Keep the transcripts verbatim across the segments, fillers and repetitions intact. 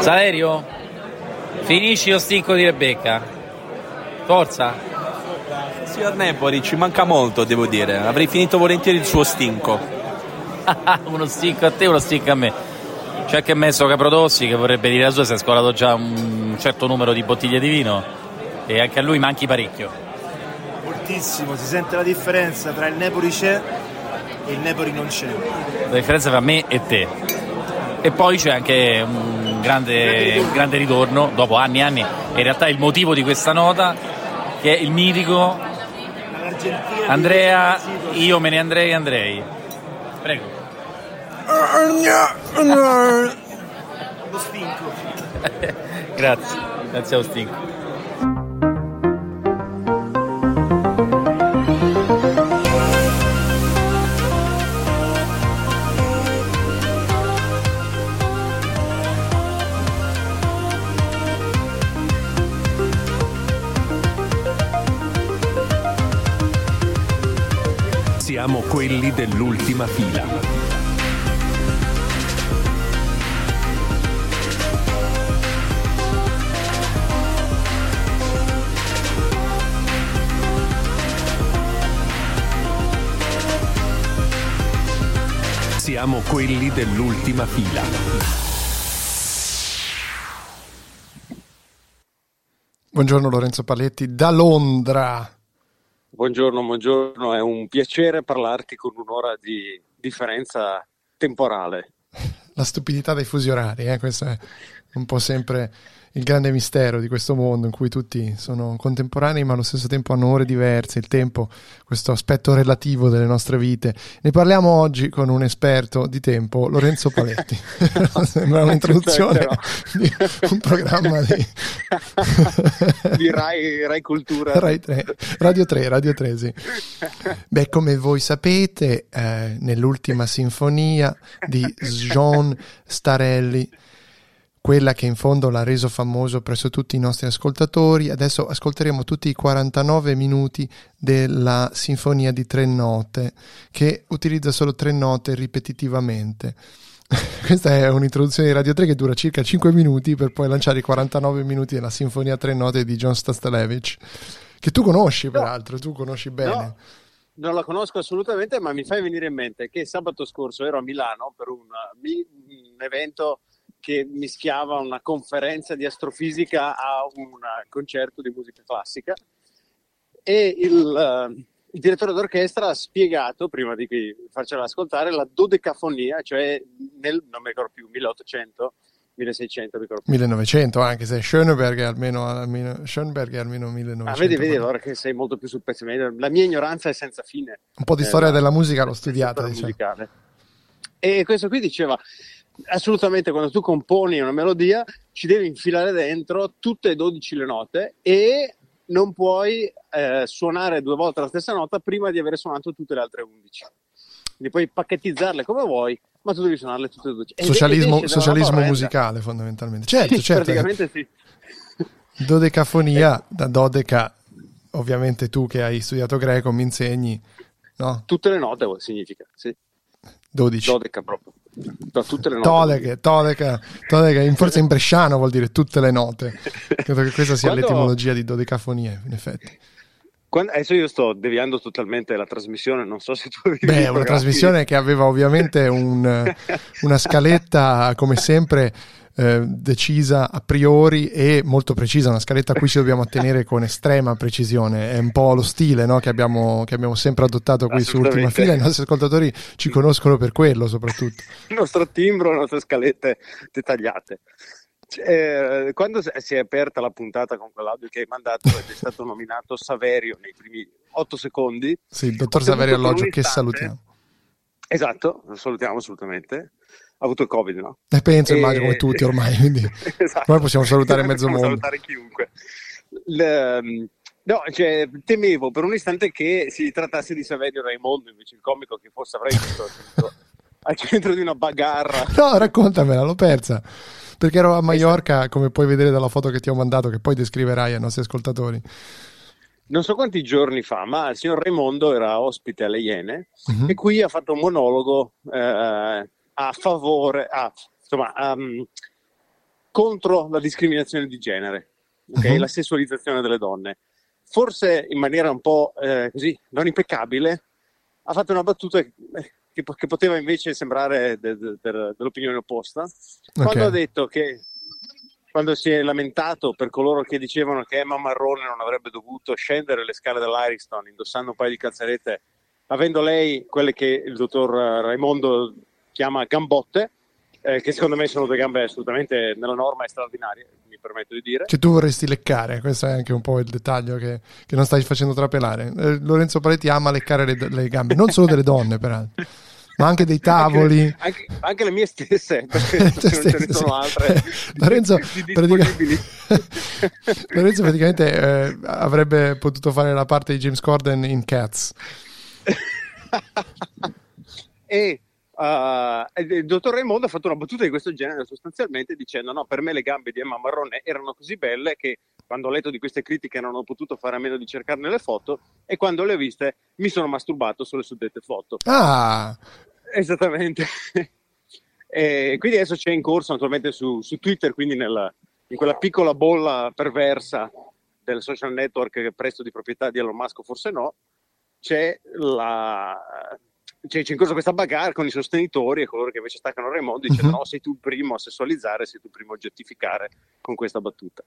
Saverio, finisci lo stinco di Rebecca. Forza. Signor Nebori, ci manca molto, devo dire. Avrei finito volentieri il suo stinco. Uno stinco a te, uno stinco a me. C'è che messo Caprodossi, che vorrebbe dire la sua, si è scolato già un certo numero di bottiglie di vino e anche a lui manchi parecchio. Moltissimo, si sente la differenza tra il Nebori c'è e il Nebori non c'è. La differenza tra me e te. E poi c'è anche un grande, un grande ritorno dopo anni e anni. In realtà è il motivo di questa nota, che è il mitico Andrea, io me ne andrei andrei. Prego. Lo stinco. Grazie, grazie allo stinco. Siamo quelli dell'ultima fila. Siamo quelli dell'ultima fila. Buongiorno Lorenzo Paletti da Londra. Buongiorno, buongiorno, è un piacere parlarti con un'ora di differenza temporale. La stupidità dei fusi orari, eh? Questo è un po' sempre il grande mistero di questo mondo in cui tutti sono contemporanei ma allo stesso tempo hanno ore diverse, il tempo, questo aspetto relativo delle nostre vite. Ne parliamo oggi con un esperto di tempo, Lorenzo Paletti. Sembra un'introduzione di un programma di, di Rai, Rai Cultura. Rai tre, Radio tre, Radio tre, sì. Beh, come voi sapete, eh, nell'ultima sinfonia di Jon Starelli, quella che in fondo l'ha reso famoso presso tutti i nostri ascoltatori. Adesso ascolteremo tutti i quarantanove minuti della sinfonia di tre note, che utilizza solo tre note ripetitivamente. Questa è un'introduzione di Radio tre che dura circa cinque minuti per poi lanciare i quarantanove minuti della sinfonia tre note di John Stastalevich, che tu conosci peraltro, no. Tu conosci bene. No, non la conosco assolutamente, ma mi fai venire in mente che sabato scorso ero a Milano per un, un evento che mischiava una conferenza di astrofisica a un concerto di musica classica, e il, uh, il direttore d'orchestra ha spiegato, prima di farcela ascoltare, la dodecafonia, cioè nel, non mi ricordo più, milleottocento, milleseicento, ricordo più. millenovecento, anche se Schoenberg è almeno, almeno, Schoenberg è almeno millenovecento. Ah, vedi, vedi allora che sei molto più sul pezzo, la mia ignoranza è senza fine. Un po' di eh, storia della musica l'ho studiata, diciamo. Musicale. E questo qui diceva assolutamente, quando tu componi una melodia ci devi infilare dentro tutte e dodici le note e non puoi eh, suonare due volte la stessa nota prima di aver suonato tutte le altre undici. Quindi puoi pacchettizzarle come vuoi, ma tu devi suonarle tutte e dodici. Socialismo, socialismo musicale fondamentalmente. Certo, certo. Praticamente sì. Dodecafonia, da dodeca, ovviamente tu che hai studiato greco mi insegni, no? Tutte le note significa, sì. dodici. Dodeca proprio. Da tutte le note. Toleca, toleca, toleca, forse in bresciano vuol dire tutte le note. Credo che questa sia quando... l'etimologia di dodecafonia, in effetti. Quando... Adesso io sto deviando totalmente la trasmissione, non so se tu... Beh, una trasmissione che aveva ovviamente un, una scaletta, come sempre, eh, decisa a priori e molto precisa, una scaletta a cui ci dobbiamo attenere con estrema precisione. È un po' lo stile, no? che, abbiamo, che abbiamo sempre adottato qui su Ultima Fila. I nostri ascoltatori ci conoscono per quello soprattutto. Il nostro timbro, le nostre scalette dettagliate. Eh, quando si è aperta la puntata con quell'audio che hai mandato ed è stato nominato Saverio nei primi otto secondi. Sì, il dottor Saverio Allogio, che salutiamo. Esatto, lo salutiamo assolutamente. Ha avuto il Covid, no? E penso, immagino, e... come tutti ormai, quindi esatto. Noi possiamo salutare mezzo possiamo mondo. Salutare chiunque. Le... No, cioè, temevo per un istante che si trattasse di Saverio Raimondo, invece il comico che forse avrei visto al centro di una bagarra. No, raccontamela, l'ho persa. Perché ero a Maiorca, come puoi vedere dalla foto che ti ho mandato, che poi descriverai ai nostri ascoltatori. Non so quanti giorni fa, ma il signor Raimondo era ospite alle Iene, mm-hmm. e qui ha fatto un monologo... Eh, a favore, ah, insomma, um, contro la discriminazione di genere, okay? Uh-huh. La sessualizzazione delle donne. Forse in maniera un po' eh, così, non impeccabile, ha fatto una battuta che, che poteva invece sembrare de, de, de, dell'opinione opposta, okay. Quando ha detto che, quando si è lamentato per coloro che dicevano che Emma Marrone non avrebbe dovuto scendere le scale dell'Ariston indossando un paio di calzarette, avendo lei quelle che il dottor Raimondo chiama gambotte, eh, che secondo me sono due gambe assolutamente nella norma e straordinarie, mi permetto di dire. Cioè tu vorresti leccare, questo è anche un po' il dettaglio che, che non stai facendo trapelare. Eh, Lorenzo Paletti ama leccare le, le gambe, non solo delle donne peraltro, ma anche dei tavoli, anche, anche, anche le mie stesse, perché non stesse, ce ne sono altre. Eh, Lorenzo, di, di praticamente, Lorenzo praticamente eh, avrebbe potuto fare la parte di James Corden in Cats. E uh, il dottor Raimondo ha fatto una battuta di questo genere sostanzialmente dicendo: no, per me le gambe di Emma Marrone erano così belle che quando ho letto di queste critiche non ho potuto fare a meno di cercarne le foto, e quando le ho viste mi sono masturbato sulle suddette foto. Ah, esattamente. E quindi adesso c'è in corso naturalmente su, su Twitter, quindi nella, in quella piccola bolla perversa del social network presto di proprietà di Elon Musk, forse no, c'è la c'è, c'è in corso questa bagarre con i sostenitori e coloro che invece staccano Raimondo e dicono: uh-huh. No, sei tu il primo a sessualizzare, sei tu il primo a oggettificare con questa battuta.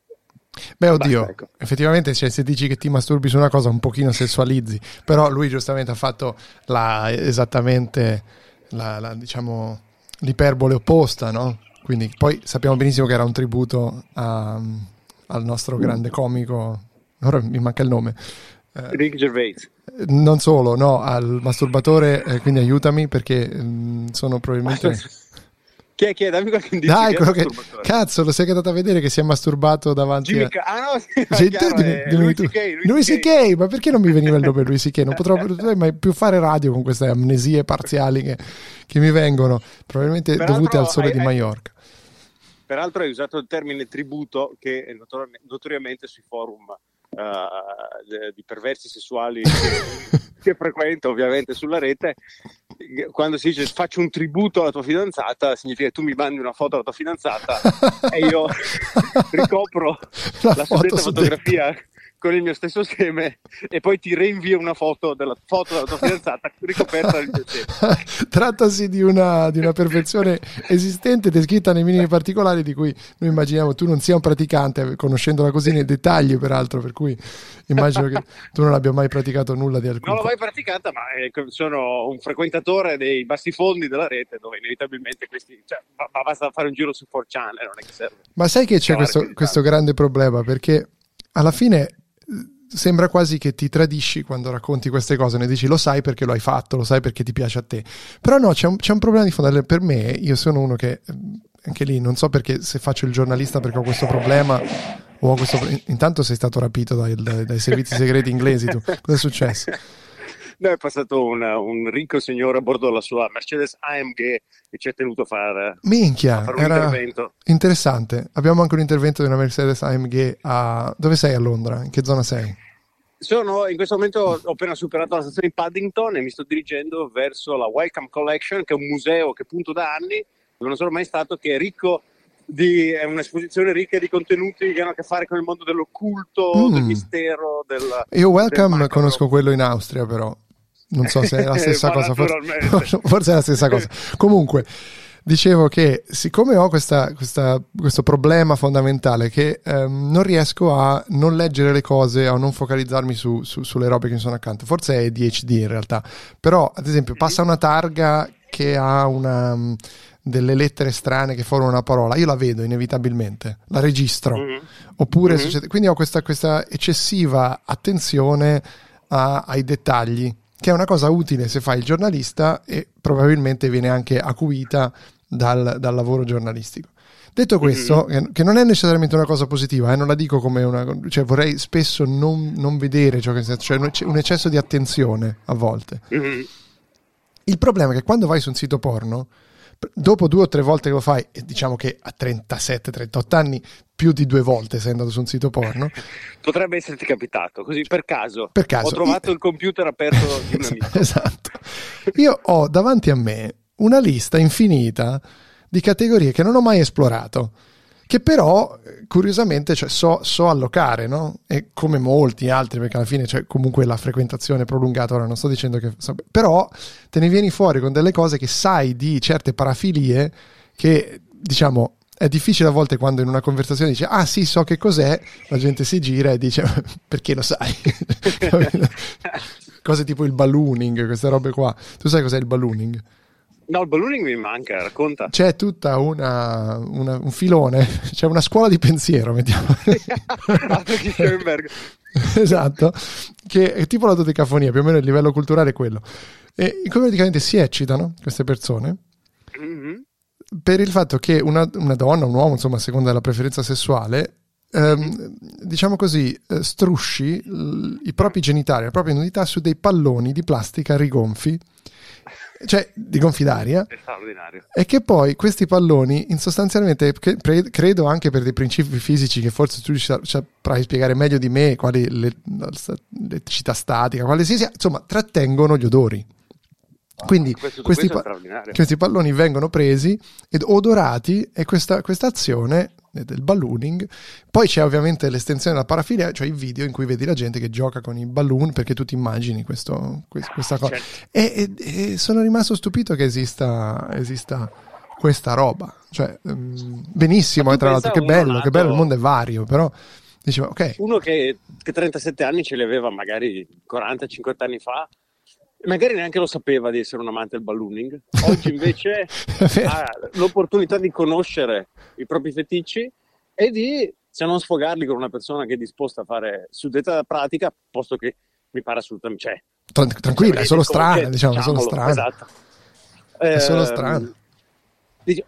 Beh, oddio, basta, ecco. Effettivamente, cioè, se dici che ti masturbi su una cosa un pochino sessualizzi, però lui giustamente ha fatto la esattamente la, la diciamo l'iperbole opposta, no? Quindi poi sappiamo benissimo che era un tributo a, al nostro grande comico, ora mi manca il nome, Rick Gervais. Non solo, no, al masturbatore, eh, quindi aiutami perché mh, sono probabilmente... Chi è, chi è? Dammi qualche indizio. Dai, quello che... Cazzo, lo sei andato a vedere che si è masturbato davanti Jimmy... a... Ah no, sì, chiaro, tu, è... dimmi, dimmi Louis C K, ma perché non mi veniva il nome Louis C K? Non potrò mai più fare radio con queste amnesie parziali che, che mi vengono, probabilmente peraltro, dovute al sole hai, di Maiorca. Peraltro hai usato il termine tributo che è notor- notoriamente sui forum... Uh, di perversi sessuali che, che frequento ovviamente sulla rete, quando si dice faccio un tributo alla tua fidanzata significa che tu mi mandi una foto alla tua fidanzata e io ricopro la, la foto suddetta fotografia con il mio stesso seme e poi ti reinvio una foto della foto della tua fidanzata ricoperta del mio seme. Trattasi di una, di una perfezione esistente descritta nei minimi particolari di cui noi immaginiamo tu non sia un praticante, conoscendola così nei dettagli peraltro, per cui immagino che tu non abbia mai praticato nulla di alcun. Non l'ho mai praticata, ma eh, sono un frequentatore dei bassifondi della rete dove inevitabilmente questi, cioè, ma basta fare un giro su four chan e non è che serve. Ma sai che c'è questo, questo grande problema, perché alla fine sembra quasi che ti tradisci quando racconti queste cose, ne dici lo sai perché lo hai fatto, lo sai perché ti piace a te, però no, c'è un, c'è un problema di fondo. Per me, io sono uno che anche lì non so perché, se faccio il giornalista perché ho questo problema o ho questo intanto sei stato rapito dai, dai, dai servizi segreti inglesi, tu cosa è successo? No, è passato una, un ricco signore a bordo della sua Mercedes A M G e ci ha tenuto a fare, Minchia, a fare un era intervento. Interessante. Abbiamo anche un intervento di una Mercedes A M G a... Dove sei a Londra? In che zona sei? Sono, in questo momento ho appena superato la stazione di Paddington e mi sto dirigendo verso la Wellcome Collection, che è un museo che punto da anni, dove non sono mai stato, che è ricco di... è un'esposizione ricca di contenuti che hanno a che fare con il mondo dell'occulto, mm. del mistero, del... Io Wellcome del conosco quello in Austria, però. Non so se è la stessa cosa, forse, forse è la stessa cosa. Comunque, dicevo che siccome ho questa, questa, questo problema fondamentale che ehm, non riesco a non leggere le cose, a non focalizzarmi su, su, sulle robe che mi sono accanto, forse è A D H D in realtà, però ad esempio passa una targa che ha una, delle lettere strane che formano una parola, io la vedo inevitabilmente, la registro, mm-hmm. oppure mm-hmm. succede, quindi ho questa, questa eccessiva attenzione a, ai dettagli, che è una cosa utile se fai il giornalista e probabilmente viene anche acuita dal, dal lavoro giornalistico. Detto questo, mm-hmm. che non è necessariamente una cosa positiva, eh, non la dico come una... Cioè vorrei spesso non, non vedere ciò che... Cioè un eccesso di attenzione a volte. Mm-hmm. Il problema è che quando vai su un sito porno, dopo due o tre volte che lo fai, e diciamo che a trentasette trentotto anni, più di due volte sei andato su un sito porno, potrebbe esserti capitato così per caso, per caso. Ho trovato io... il computer aperto di un amico. Esatto, io ho davanti a me una lista infinita di categorie che non ho mai esplorato, che però curiosamente cioè, so, so allocare, no? E come molti altri, perché alla fine cioè, comunque la frequentazione è prolungata, ora non sto dicendo che... però te ne vieni fuori con delle cose che sai di certe parafilie che, diciamo... È difficile a volte quando in una conversazione dice ah sì so che cos'è, la gente si gira e dice perché lo sai? Cose tipo il ballooning, queste robe qua. Tu sai cos'è il ballooning? No, il ballooning mi manca, racconta. C'è tutta una, una un filone, c'è una scuola di pensiero, mettiamo. Schoenberg. Esatto, che è tipo la dodecafonia, più o meno il livello culturale è quello. E come praticamente si eccitano queste persone. Mm-hmm. Per il fatto che una, una donna, un uomo, insomma, a seconda della preferenza sessuale, ehm, diciamo così, eh, strusci l- i propri genitali, la propria nudità su dei palloni di plastica rigonfi, cioè di gonfi d'aria. È straordinario. E che poi questi palloni, in sostanzialmente, cre- credo anche per dei principi fisici che forse tu ci saprai spiegare meglio di me, quali l'elettricità statica, qualsiasi, insomma, trattengono gli odori. Quindi questo, questi, questo pa- questi palloni vengono presi ed odorati, e questa, questa azione del ballooning, poi c'è ovviamente l'estensione della parafilia, cioè i video in cui vedi la gente che gioca con i balloon, perché tu ti immagini questo, questa ah, cosa certo. e, e, e sono rimasto stupito che esista, esista questa roba, cioè benissimo, e tra l'altro che bello, nato... che bello, il mondo è vario, però diceva, okay. Uno che, che trentasette anni ce li aveva magari quaranta cinquanta anni fa, magari neanche lo sapeva di essere un amante del ballooning. Oggi invece ha l'opportunità di conoscere i propri feticci e di, se non sfogarli con una persona che è disposta a fare suddetta pratica, posto che mi pare assolutamente, cioè, Tran- tranquilla, cioè, è solo strana, diciamo, diciamolo, solo strana. Esatto. È eh, solo strana.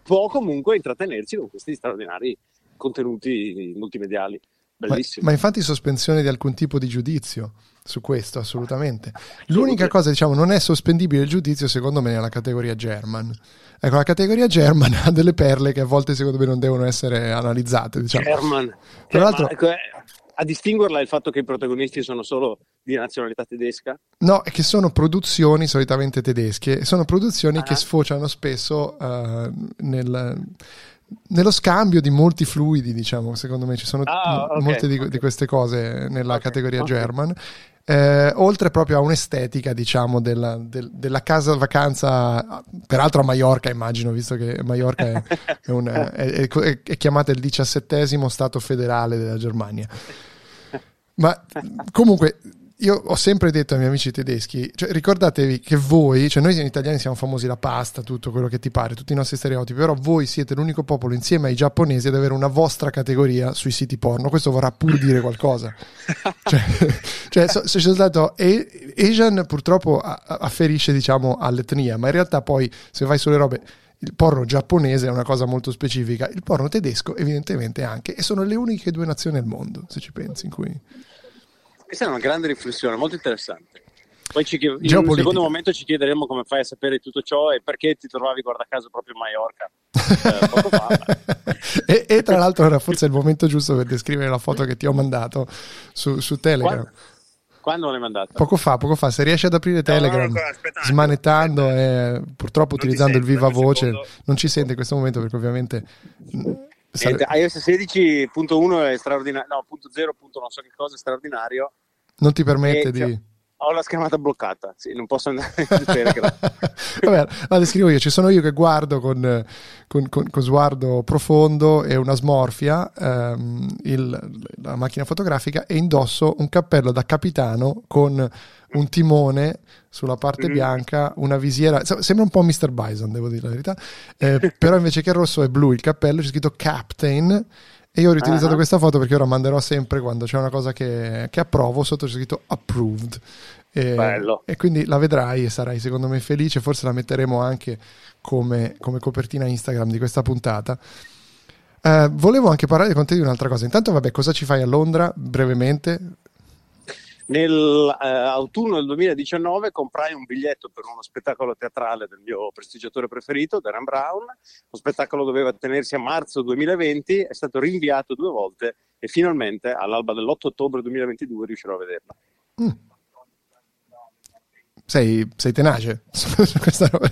Può comunque intrattenersi con questi straordinari contenuti multimediali. Bellissimo. Ma, ma infatti sospensione di alcun tipo di giudizio su questo, assolutamente. L'unica cosa, diciamo, non è sospendibile il giudizio, secondo me, nella categoria German. Ecco, la categoria German ha delle perle che a volte secondo me non devono essere analizzate, diciamo. German. Tra l'altro, ecco, a distinguerla è il fatto che i protagonisti sono solo di nazionalità tedesca? No, è che sono produzioni solitamente tedesche, sono produzioni ah. che sfociano spesso uh, nel... nello scambio di molti fluidi, diciamo, secondo me ci sono ah, okay, molte di, okay. di queste cose nella okay, categoria okay. German, eh, oltre proprio a un'estetica, diciamo, della, del, della casa vacanza, peraltro a Maiorca, immagino, visto che Maiorca è, è, un, è, è, è chiamata il diciassettesimo stato federale della Germania. Ma comunque io ho sempre detto ai miei amici tedeschi, cioè, ricordatevi che voi, cioè noi italiani siamo famosi la pasta, tutto quello che ti pare, tutti i nostri stereotipi, però voi siete l'unico popolo insieme ai giapponesi ad avere una vostra categoria sui siti porno. Questo vorrà pur dire qualcosa. Cioè, cioè so, so, so stato, e, Asian purtroppo afferisce, diciamo, all'etnia, ma in realtà poi se vai sulle robe... Il porno giapponese è una cosa molto specifica, il porno tedesco evidentemente anche, e sono le uniche due nazioni al mondo, se ci pensi, in cui... Questa è una grande riflessione, molto interessante. Poi ci, in un secondo momento ci chiederemo come fai a sapere tutto ciò e perché ti trovavi, guarda caso, proprio a Maiorca eh, poco fa. e, e tra l'altro era forse il momento giusto per descrivere la foto che ti ho mandato su, su Telegram. Quando? Quando l'hai mandata? Poco fa, poco fa. Se riesci ad aprire Telegram, no, no, aspetta, smanettando aspetta. e purtroppo non utilizzando sento, il viva voce, secondo. Non ci sente in questo momento perché ovviamente... Sare... iOS sedici punto uno è straordinario, no, punto zero, punto non so che cosa, è straordinario. Non ti permette e di... Cioè, ho la schermata bloccata, sì, non posso andare in Telegram. Vabbè, la descrivo io, ci sono io che guardo con, con, con, con sguardo profondo e una smorfia ehm, il, la macchina fotografica, e indosso un cappello da capitano con un timone sulla parte mm-hmm. bianca, una visiera, sembra un po' mister Bison, devo dire la verità, eh, però invece che rosso è blu il cappello, c'è scritto Captain. E io ho riutilizzato uh-huh. questa foto perché ora manderò sempre quando c'è una cosa che, che approvo, sotto c'è scritto approved. E, Bello. E quindi la vedrai e sarai secondo me felice, forse la metteremo anche come, come copertina Instagram di questa puntata. Uh, volevo anche parlare con te di un'altra cosa. Intanto vabbè, cosa ci fai a Londra brevemente? Nell'autunno uh, del duemiladiciannove comprai un biglietto per uno spettacolo teatrale del mio prestigiatore preferito, Darren Brown. Lo spettacolo doveva tenersi a marzo duemilaventi, è stato rinviato due volte e finalmente all'alba dell'otto ottobre duemilaventidue riuscirò a vederla. Mm. Sei, sei tenace. Questa roba.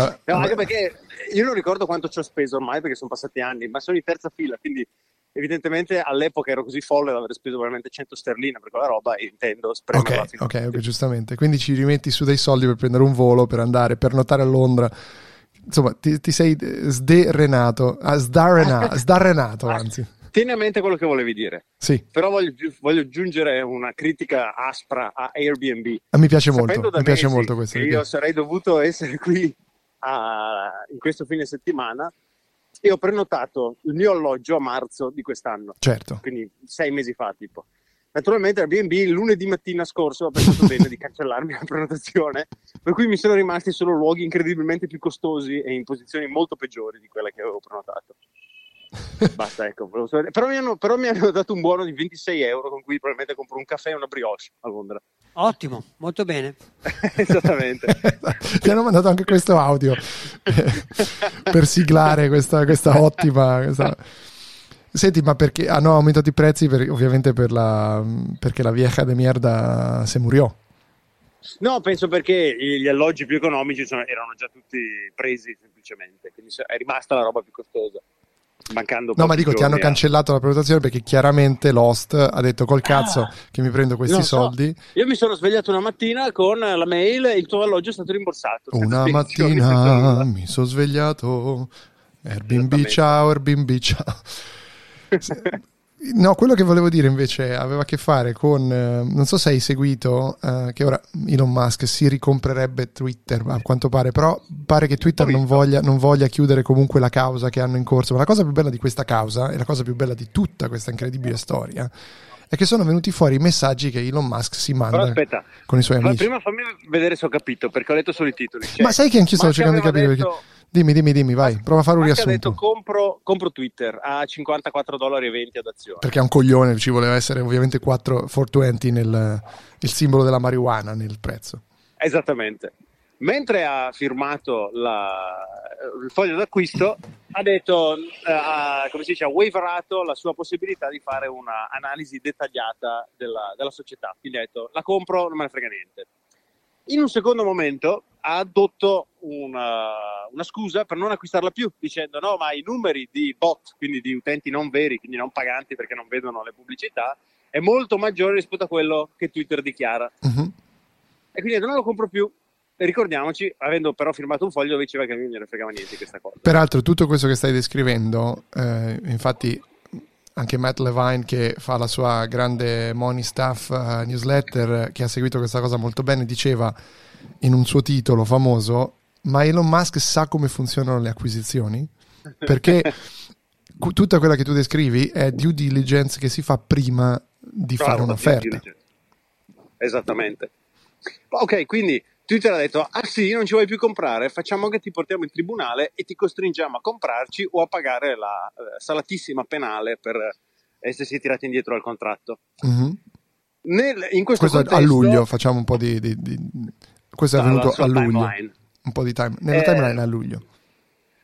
Ah, no, anche perché io non ricordo quanto ci ho speso ormai, perché sono passati anni, ma sono in terza fila, quindi evidentemente all'epoca ero così folle da aver speso veramente cento sterline per quella roba, e intendo spremere. Ok, okay, ok, giustamente. Quindi ci rimetti su dei soldi per prendere un volo, per andare, per pernottare a Londra. Insomma, ti, ti sei sderenato, ah, sdarena, sdarenato, anzi. Tieni a mente quello che volevi dire. Sì. Però voglio, voglio aggiungere una critica aspra a Airbnb. Ah, mi piace molto, mi piace molto questo. Io sarei dovuto essere qui a, in questo fine settimana, e ho prenotato il mio alloggio a marzo di quest'anno. Certo. Quindi sei mesi fa, tipo. Naturalmente Airbnb lunedì mattina scorso ha pensato bene di cancellarmi la prenotazione, per cui mi sono rimasti solo luoghi incredibilmente più costosi e in posizioni molto peggiori di quella che avevo prenotato. Basta, ecco. Però mi hanno, però mi hanno dato un buono di ventisei euro, con cui probabilmente compro un caffè e una brioche a Londra. Ottimo, molto bene. Esattamente. Ti hanno mandato anche questo audio per siglare questa, questa ottima... Questa... Senti, ma perché hanno ah, aumentato i prezzi? Per, ovviamente per la, perché la vieja de merda se murió. No, penso perché gli alloggi più economici sono, erano già tutti presi semplicemente, quindi è rimasta la roba più costosa. Mancando no, ma dico, ti hanno a... cancellato la prenotazione perché chiaramente l'host ha detto col cazzo ah, che mi prendo questi soldi. So. Io mi sono svegliato una mattina con la mail e il tuo alloggio è stato rimborsato. Una mattina mi sono svegliato, Airbnb ciao, Airbnb ciao. No, quello che volevo dire invece aveva a che fare con eh, non so se hai seguito eh, che ora Elon Musk si ricomprerebbe Twitter a quanto pare, però pare che Twitter non voglia, non voglia chiudere comunque la causa che hanno in corso. Ma la cosa più bella di questa causa, e la cosa più bella di tutta questa incredibile storia, è che sono venuti fuori i messaggi che Elon Musk si manda però, con i suoi amici. Prima fammi vedere se ho capito, perché ho letto solo i titoli, cioè, ma sai che anch'io stavo cercando di capire detto... perché... Dimmi, dimmi, dimmi, vai, prova a fare un Marca riassunto. Ha detto compro, compro Twitter a cinquantaquattro dollari e venti ad azione. Perché è un coglione, ci voleva essere ovviamente quattro, quattrocentoventi nel il simbolo della marijuana nel prezzo. Esattamente. Mentre ha firmato la, il foglio d'acquisto, ha detto, eh, come si dice, ha waiverato la sua possibilità di fare un'analisi dettagliata della, della società. Quindi ha detto, la compro, non me ne frega niente. In un secondo momento ha addotto una, una scusa per non acquistarla più, dicendo no, ma i numeri di bot, quindi di utenti non veri, quindi non paganti perché non vedono le pubblicità, è molto maggiore rispetto a quello che Twitter dichiara. Uh-huh. E quindi non lo compro più. E ricordiamoci, avendo però firmato un foglio dove diceva che non gliene fregava niente questa cosa. Peraltro tutto questo che stai descrivendo, eh, infatti... anche Matt Levine, che fa la sua grande Money Stuff uh, newsletter, che ha seguito questa cosa molto bene, diceva in un suo titolo famoso, ma Elon Musk sa come funzionano le acquisizioni? Perché cu- tutta quella che tu descrivi è due diligence che si fa prima di Bravo, fare un'offerta. Esattamente. Ok, quindi Twitter ha detto, ah sì, non ci vuoi più comprare, facciamo che ti portiamo in tribunale e ti costringiamo a comprarci o a pagare la eh, salatissima penale per essersi tirati indietro al contratto. Mm-hmm. Nel, in questo, questo contesto, a luglio, facciamo un po' di... di, di questo è avvenuto a luglio. Timeline. Un po' di time, nella eh, timeline a luglio.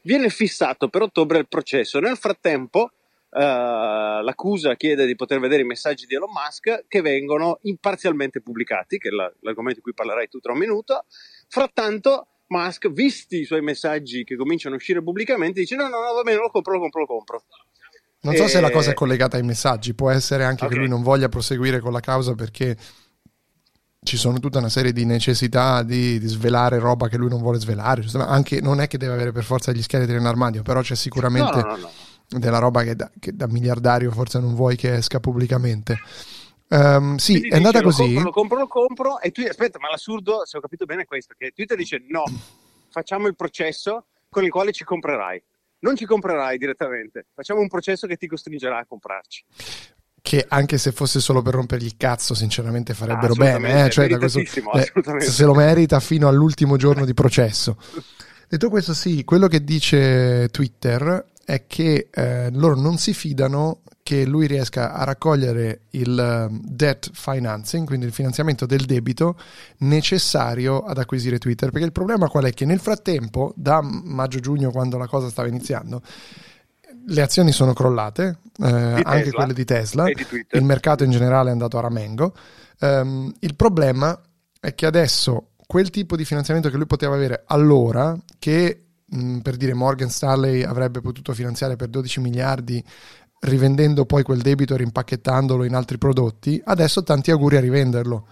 Viene fissato per ottobre il processo. Nel frattempo eh, l'accusa chiede di poter vedere i messaggi di Elon Musk che vengono imparzialmente pubblicati, che è la, l'argomento di cui parlerai tu tra un minuto. Frattanto Musk, visti i suoi messaggi che cominciano a uscire pubblicamente, dice no, no, no, va bene, lo compro, lo compro, lo compro. Non so e... se la cosa è collegata ai messaggi, può essere anche okay. che lui non voglia proseguire con la causa perché ci sono tutta una serie di necessità di, di svelare roba che lui non vuole svelare. Anche non è che deve avere per forza gli scheletri in armadio, però c'è sicuramente no, no, no, no. della roba che da, che da miliardario forse non vuoi che esca pubblicamente. Um, sì, Quindi è andata dice, così. Lo compro, lo compro, lo compro. E tu aspetta, ma l'assurdo, se ho capito bene, è questo: che Twitter dice no, facciamo il processo con il quale ci comprerai. Non ci comprerai direttamente, facciamo un processo che ti costringerà a comprarci. Che anche se fosse solo per rompergli il cazzo, sinceramente farebbero ah, bene. Eh? Cioè, da questo, eh, se lo merita fino all'ultimo giorno di processo. Detto questo, sì, quello che dice Twitter è che eh, loro non si fidano che lui riesca a raccogliere il um, debt financing, quindi il finanziamento del debito necessario ad acquisire Twitter, perché il problema qual è? Che nel frattempo, da maggio-giugno, quando la cosa stava iniziando, le azioni sono crollate, eh, anche Tesla, quelle di Tesla, e di Twitter. Il mercato in generale è andato a ramengo. Um, il problema è che adesso quel tipo di finanziamento che lui poteva avere allora, che mh, per dire Morgan Stanley avrebbe potuto finanziare per dodici miliardi rivendendo poi quel debito e rimpacchettandolo in altri prodotti, adesso tanti auguri a rivenderlo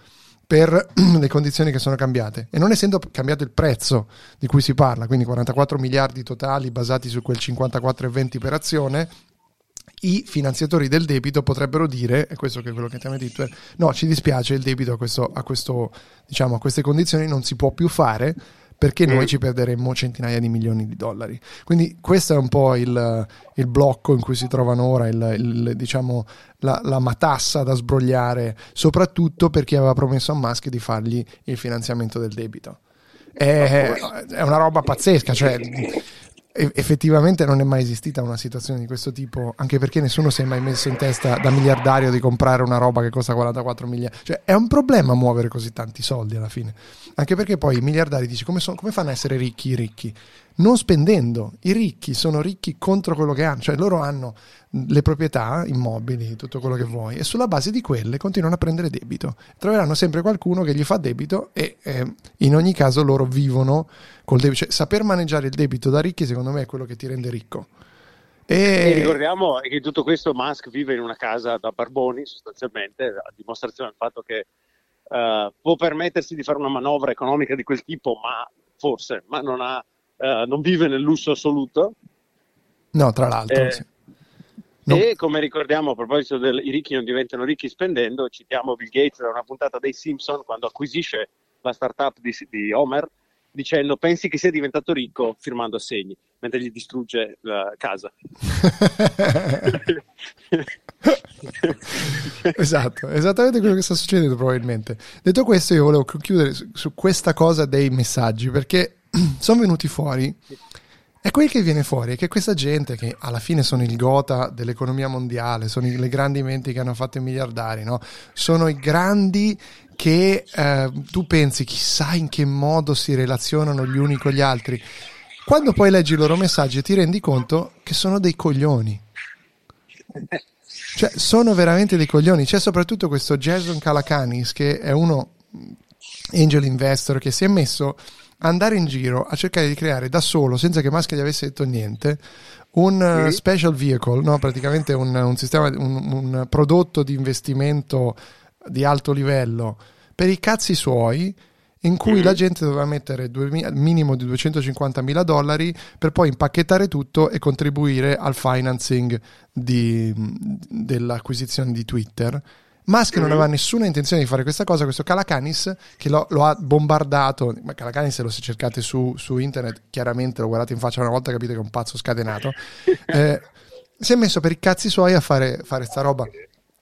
per le condizioni che sono cambiate, e non essendo cambiato il prezzo di cui si parla, quindi quarantaquattro miliardi totali basati su quel cinquantaquattro e venti per azione, i finanziatori del debito potrebbero dire, e questo che è quello che chiamiamo Twitter, no, ci dispiace, il debito a, questo, a, questo, diciamo, a queste condizioni non si può più fare, perché noi ci perderemmo centinaia di milioni di dollari. Quindi questo è un po' il, il blocco in cui si trovano ora, il, il, diciamo la, la matassa da sbrogliare, soprattutto per chi aveva promesso a Musk di fargli il finanziamento del debito. È, è una roba pazzesca, cioè effettivamente non è mai esistita una situazione di questo tipo, anche perché nessuno si è mai messo in testa da miliardario di comprare una roba che costa quarantaquattro miliardi, cioè è un problema muovere così tanti soldi alla fine, anche perché poi i miliardari dici come, sono, come fanno a essere ricchi i ricchi? Non spendendo. I ricchi sono ricchi contro quello che hanno, cioè loro hanno le proprietà, immobili, tutto quello che vuoi, e sulla base di quelle continuano a prendere debito, troveranno sempre qualcuno che gli fa debito e eh, in ogni caso loro vivono col debito, cioè saper maneggiare il debito da ricchi secondo me è quello che ti rende ricco. E... e ricordiamo che tutto questo Musk vive in una casa da barboni sostanzialmente, a dimostrazione del fatto che uh, può permettersi di fare una manovra economica di quel tipo, ma forse, ma non ha Uh, non vive nel lusso assoluto, no, tra l'altro eh, sì. no. E come ricordiamo a proposito del i ricchi non diventano ricchi spendendo, citiamo Bill Gates da una puntata dei Simpson quando acquisisce la startup di, di Homer dicendo pensi che sia diventato ricco firmando assegni mentre gli distrugge la casa. Esatto, esattamente quello che sta succedendo probabilmente. Detto questo, io volevo chiudere su, su questa cosa dei messaggi, perché sono venuti fuori, e quel che viene fuori è che questa gente, che alla fine sono il gotha dell'economia mondiale, sono le grandi menti che hanno fatto i miliardari, no? Sono i grandi che eh, tu pensi chissà in che modo si relazionano gli uni con gli altri, quando poi leggi i loro messaggi ti rendi conto che sono dei coglioni, cioè sono veramente dei coglioni. C'è soprattutto questo Jason Calacanis, che è uno angel investor che si è messo andare in giro a cercare di creare da solo, senza che Musk gli avesse detto niente, un sì. special vehicle, no? Praticamente un, un, sistema, un, un prodotto di investimento di alto livello per i cazzi suoi, in cui sì. la gente doveva mettere duemila, minimo di duecentocinquantamila dollari per poi impacchettare tutto e contribuire al financing di, dell'acquisizione di Twitter. Musk non aveva nessuna intenzione di fare questa cosa. Questo Calacanis che lo, lo ha bombardato, ma Calacanis se lo cercate su, su internet chiaramente lo guardate in faccia una volta, capite che è un pazzo scatenato, eh, si è messo per i cazzi suoi a fare, fare sta roba,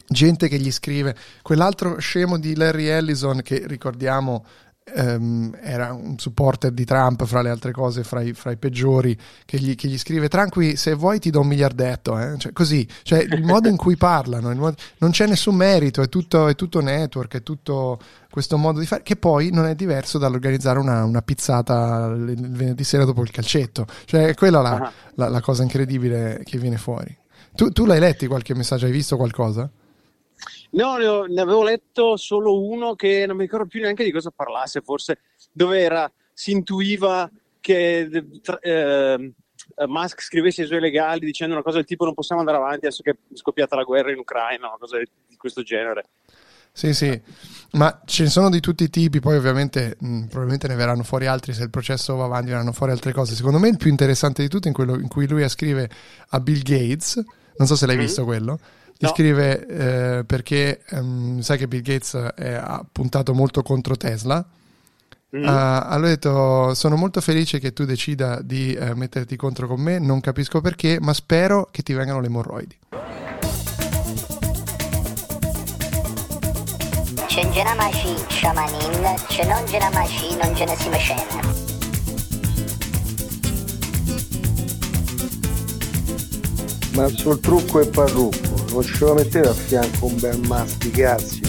gente che gli scrive, quell'altro scemo di Larry Ellison che ricordiamo Um, era un supporter di Trump, fra le altre cose, fra i, fra i peggiori, che gli, che gli scrive tranqui, se vuoi ti do un miliardetto, eh? Cioè, così, cioè, il modo in cui parlano, il modo, non c'è nessun merito, è tutto, è tutto network, è tutto questo modo di fare, che poi non è diverso dall'organizzare una, una pizzata il venerdì sera dopo il calcetto, cioè è quella la, uh-huh. la, la cosa incredibile che viene fuori. Tu, tu l'hai letti qualche messaggio, hai visto qualcosa? No, ne, ho, ne avevo letto solo uno che non mi ricordo più neanche di cosa parlasse, forse, dove era, si intuiva che eh, Musk scrivesse ai suoi legali dicendo una cosa del tipo non possiamo andare avanti adesso che è scoppiata la guerra in Ucraina, una cosa di questo genere. Sì, sì, ma ce ne sono di tutti i tipi, poi ovviamente mh, probabilmente ne verranno fuori altri, se il processo va avanti verranno fuori altre cose. Secondo me il più interessante di tutto è quello in cui lui scrive a Bill Gates, non so se l'hai mm. visto quello. Ti no. scrive eh, perché um, sai che Bill Gates è, ha puntato molto contro Tesla. Mm. Uh, allora ho detto, sono molto felice che tu decida di uh, metterti contro con me, non capisco perché, ma spero che ti vengano le emorroidi. Ma sul trucco e parrucco non ce lo metteva a fianco un bel masticazio?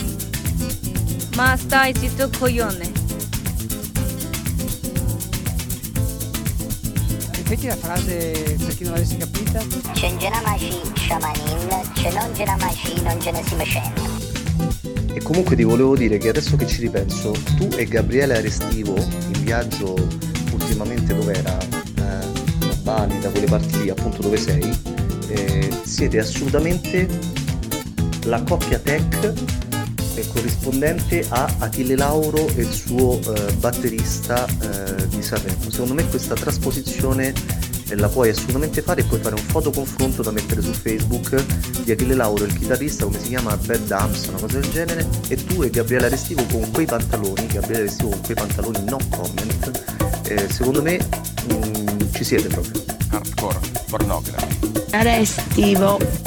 Ma stai zitto coglione. Ripeti la frase per chi non l'avesse capita. C'è non ce la mai non ce ne si mescena. E E comunque ti volevo dire che adesso che ci ripenso, tu e Gabriele Restivo in viaggio ultimamente dove era? Eh, a Bali, da quelle parti lì, appunto dove sei, eh, siete assolutamente la coppia tech eh, corrispondente a Achille Lauro e il suo eh, batterista eh, di Sanremo. Secondo me questa trasposizione la puoi assolutamente fare e puoi fare un fotoconfronto da mettere su Facebook di Achille Lauro, il chitarrista, come si chiama, Bad Dams, una cosa del genere, e tu e Gabriele Restivo con quei pantaloni, Gabriele Restivo con quei pantaloni no comment, eh, secondo me mh, ci siete proprio. Hardcore, pornografi. Restivo.